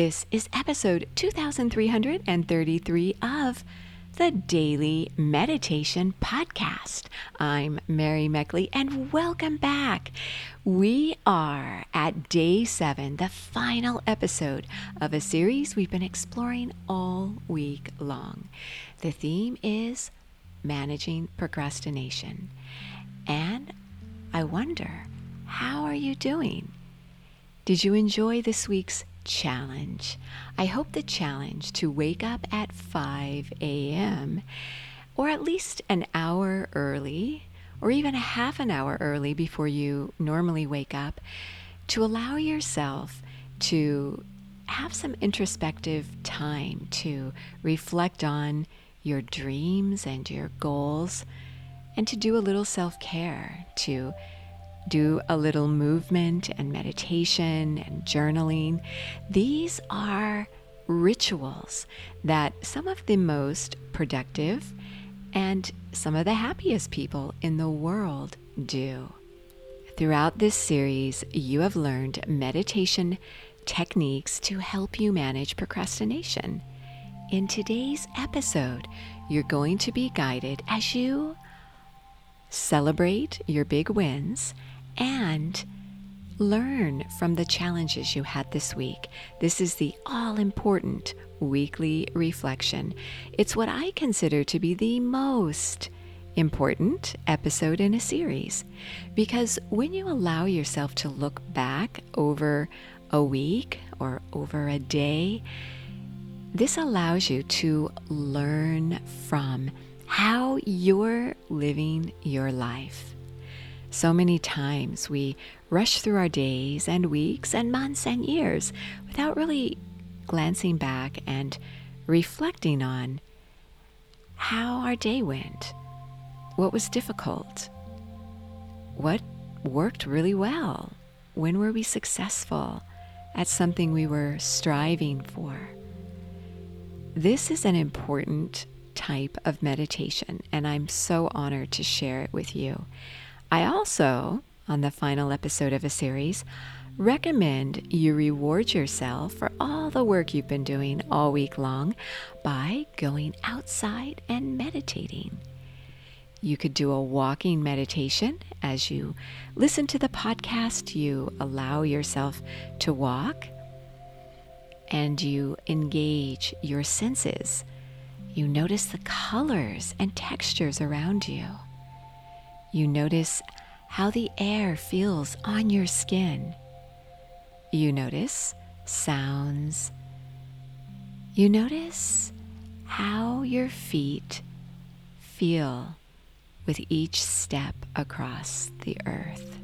This is episode 2333 of the Daily Meditation Podcast. I'm Mary Meckley, and welcome back. We are at day 7, the final episode of a series we've been exploring all week long. The theme is managing procrastination. And I wonder, how are you doing? Did you enjoy this week's challenge? I hope the challenge to wake up at 5 a.m. or at least an hour early, or even a half an hour early before you normally wake up, to allow yourself to have some introspective time to reflect on your dreams and your goals, and to do a little self-care, to do a little movement and meditation and journaling. These are rituals that some of the most productive and some of the happiest people in the world do. Throughout this series, you have learned meditation techniques to help you manage procrastination. In today's episode, you're going to be guided as you celebrate your big wins and learn from the challenges you had this week. This is the all-important weekly reflection. It's what I consider to be the most important episode in a series, because when you allow yourself to look back over a week or over a day, this allows you to learn from how you're living your life. So many times we rush through our days and weeks and months and years without really glancing back and reflecting on how our day went, what was difficult, what worked really well, when were we successful at something we were striving for. This is an important type of meditation, and I'm so honored to share it with you. I also, on the final episode of a series, recommend you reward yourself for all the work you've been doing all week long by going outside and meditating. You could do a walking meditation. As you listen to the podcast, you allow yourself to walk and you engage your senses. You notice the colors and textures around you. You notice how the air feels on your skin. You notice sounds. You notice how your feet feel with each step across the earth.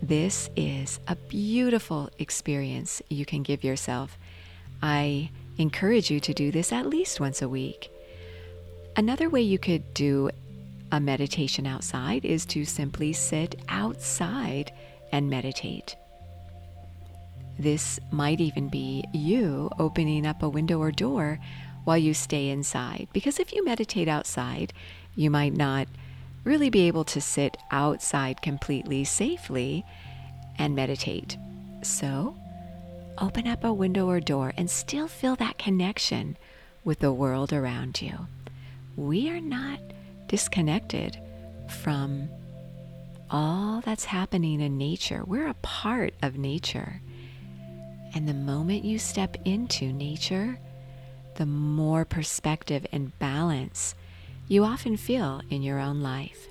This is a beautiful experience you can give yourself. I encourage you to do this at least once a week. Another way you could do a meditation outside is to simply sit outside and meditate. This might even be you opening up a window or door while you stay inside, because if you meditate outside, you might not really be able to sit outside completely safely and meditate. So open up a window or door and still feel that connection with the world around you. We are not disconnected from all that's happening in nature. We're a part of nature. And the moment you step into nature, the more perspective and balance you often feel in your own life.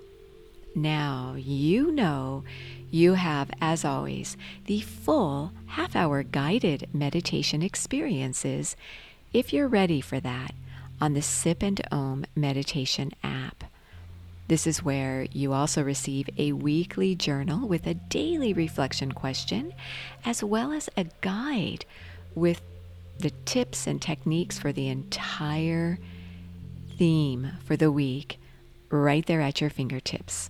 Now, you know you have, as always, the full half-hour guided meditation experiences, if you're ready for that, on the Sip and Om Meditation app. This is where you also receive a weekly journal with a daily reflection question, as well as a guide with the tips and techniques for the entire theme for the week, right there at your fingertips.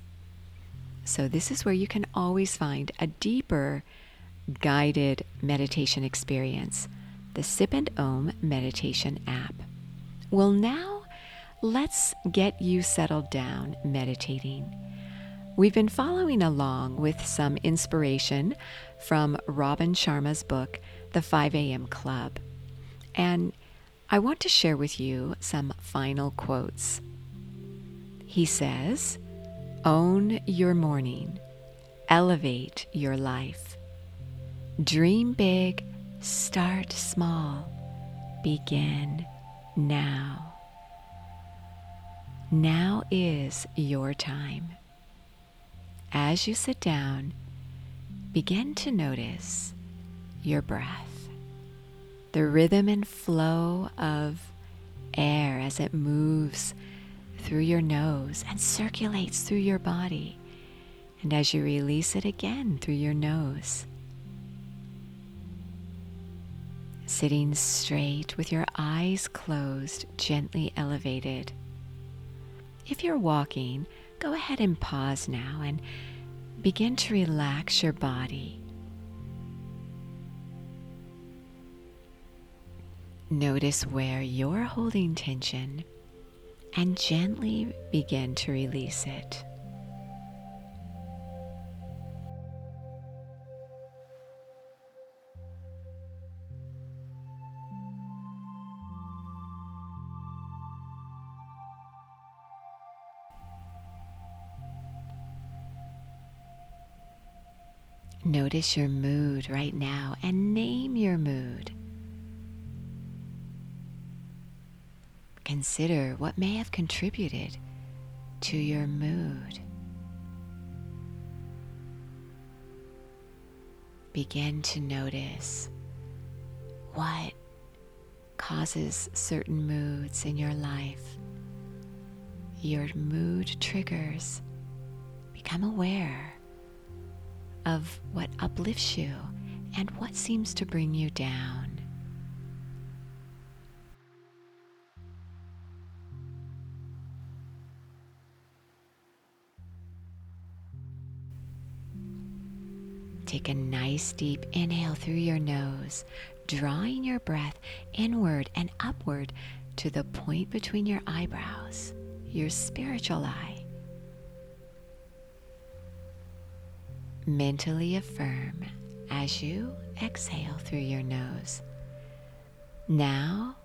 So this is where you can always find a deeper guided meditation experience, the Sip and Om Meditation app. Well, now let's get you settled down meditating. We've been following along with some inspiration from Robin Sharma's book, the 5 a.m. Club. And I want to share with you some final quotes. He says, "Own your morning. Elevate your life. Dream big. Start small. Begin now. Now is your time." As you sit down, begin to notice your breath, the rhythm and flow of air as it moves through your nose and circulates through your body, and as you release it again through your nose. Sitting straight with your eyes closed, gently elevated. If you're walking, go ahead and pause now and begin to relax your body. Notice where you're holding tension and gently begin to release it. Notice your mood right now and name your mood. Consider what may have contributed to your mood. Begin to notice what causes certain moods in your life. Your mood triggers. Become aware of what uplifts you and what seems to bring you down. Take a nice deep inhale through your nose, drawing your breath inward and upward to the point between your eyebrows, your spiritual eye. Mentally affirm as you exhale through your nose. Now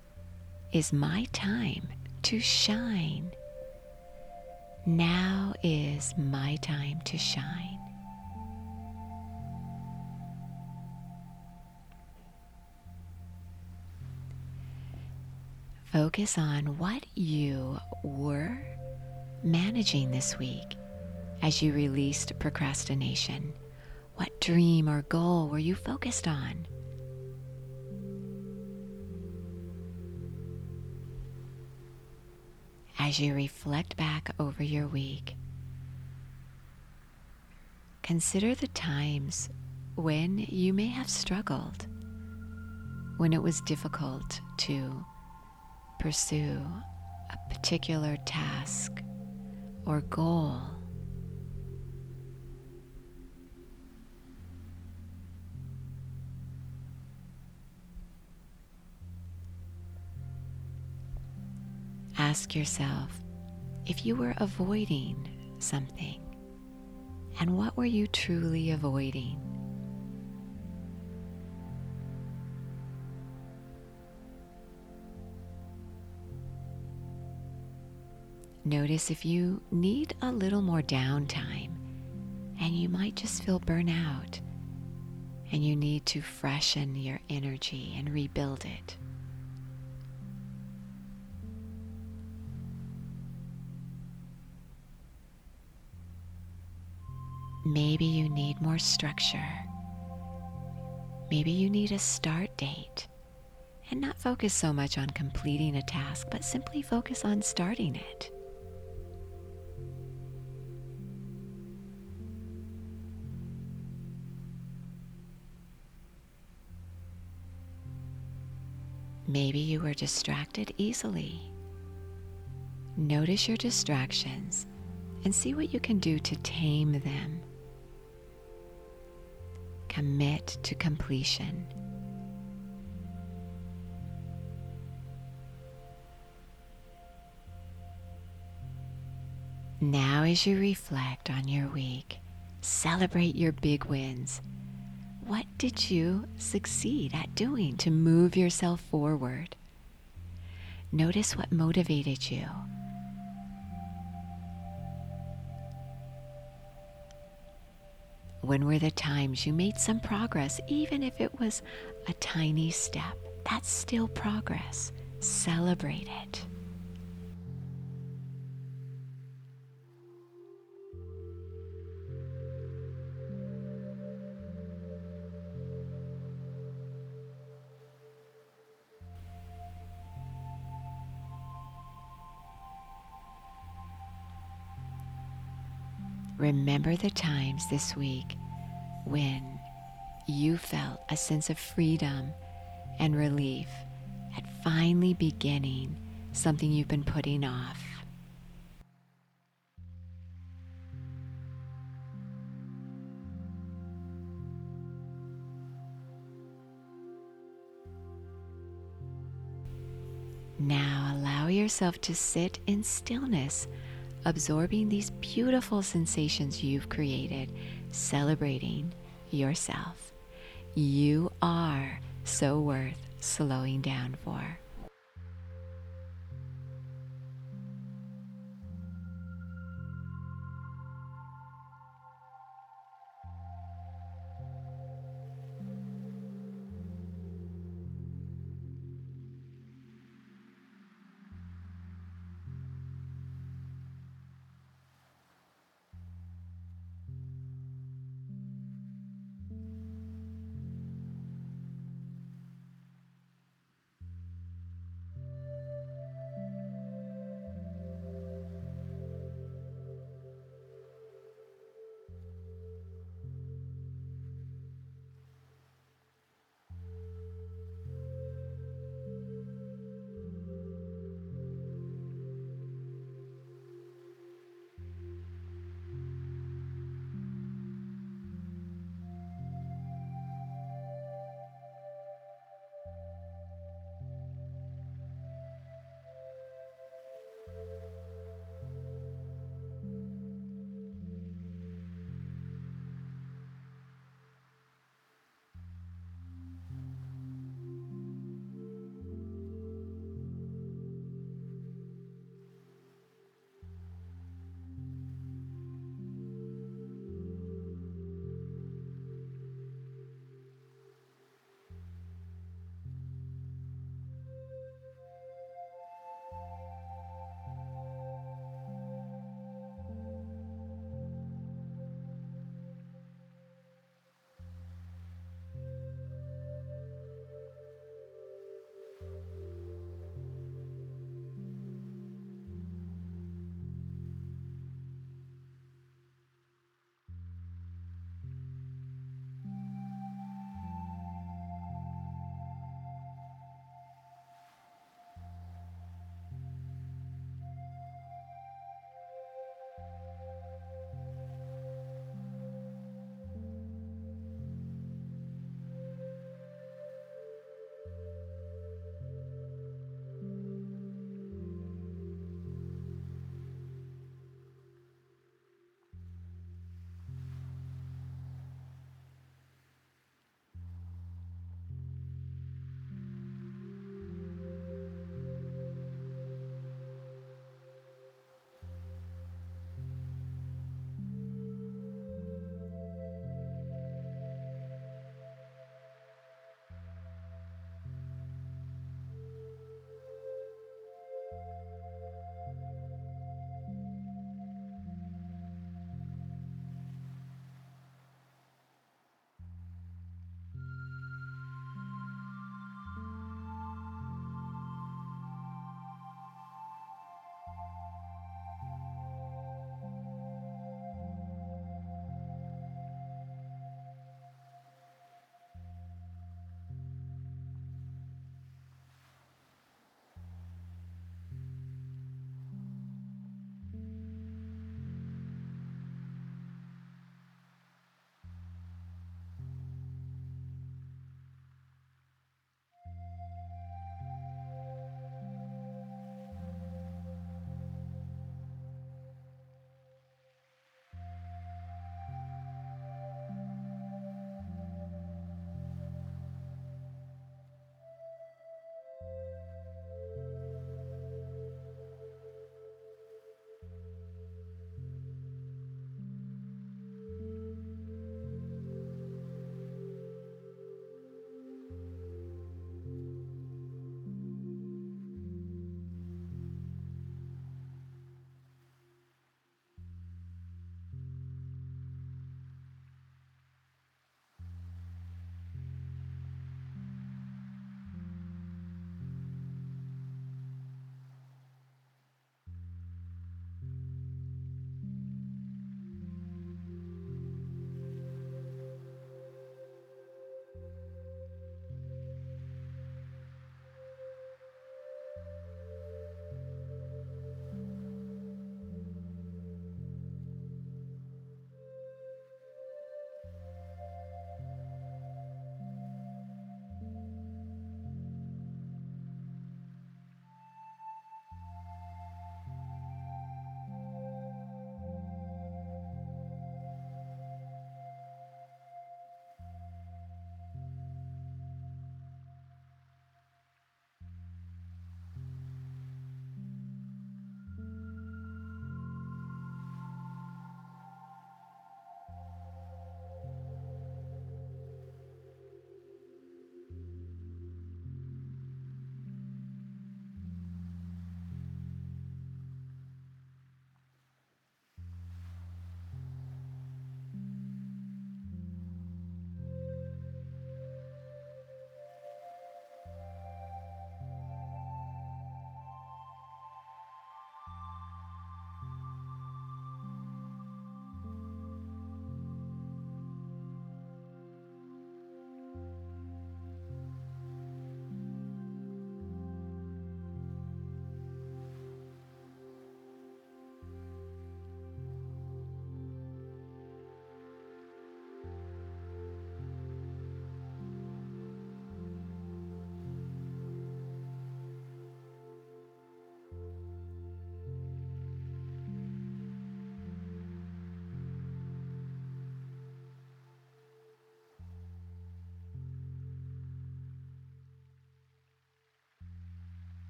is my time to shine. Now is my time to shine. Focus on what you were managing this week as you released procrastination. What dream or goal were you focused on? As you reflect back over your week, consider the times when you may have struggled, when it was difficult to pursue a particular task or goal. Ask yourself if you were avoiding something, and what were you truly avoiding? Notice if you need a little more downtime and you might just feel burnout and you need to freshen your energy and rebuild it. Maybe you need more structure. Maybe you need a start date. And not focus so much on completing a task, but simply focus on starting it. Maybe you were distracted easily. Notice your distractions and see what you can do to tame them. Commit to completion. Now, as you reflect on your week, celebrate your big wins. what did you succeed at doing to move yourself forward? Notice what motivated you. When were the times you made some progress, even if it was a tiny step? That's still progress. Celebrate it. Remember the times this week when you felt a sense of freedom and relief at finally beginning something you've been putting off. Now allow yourself to sit in stillness, absorbing these beautiful sensations you've created, celebrating yourself. You are so worth slowing down for.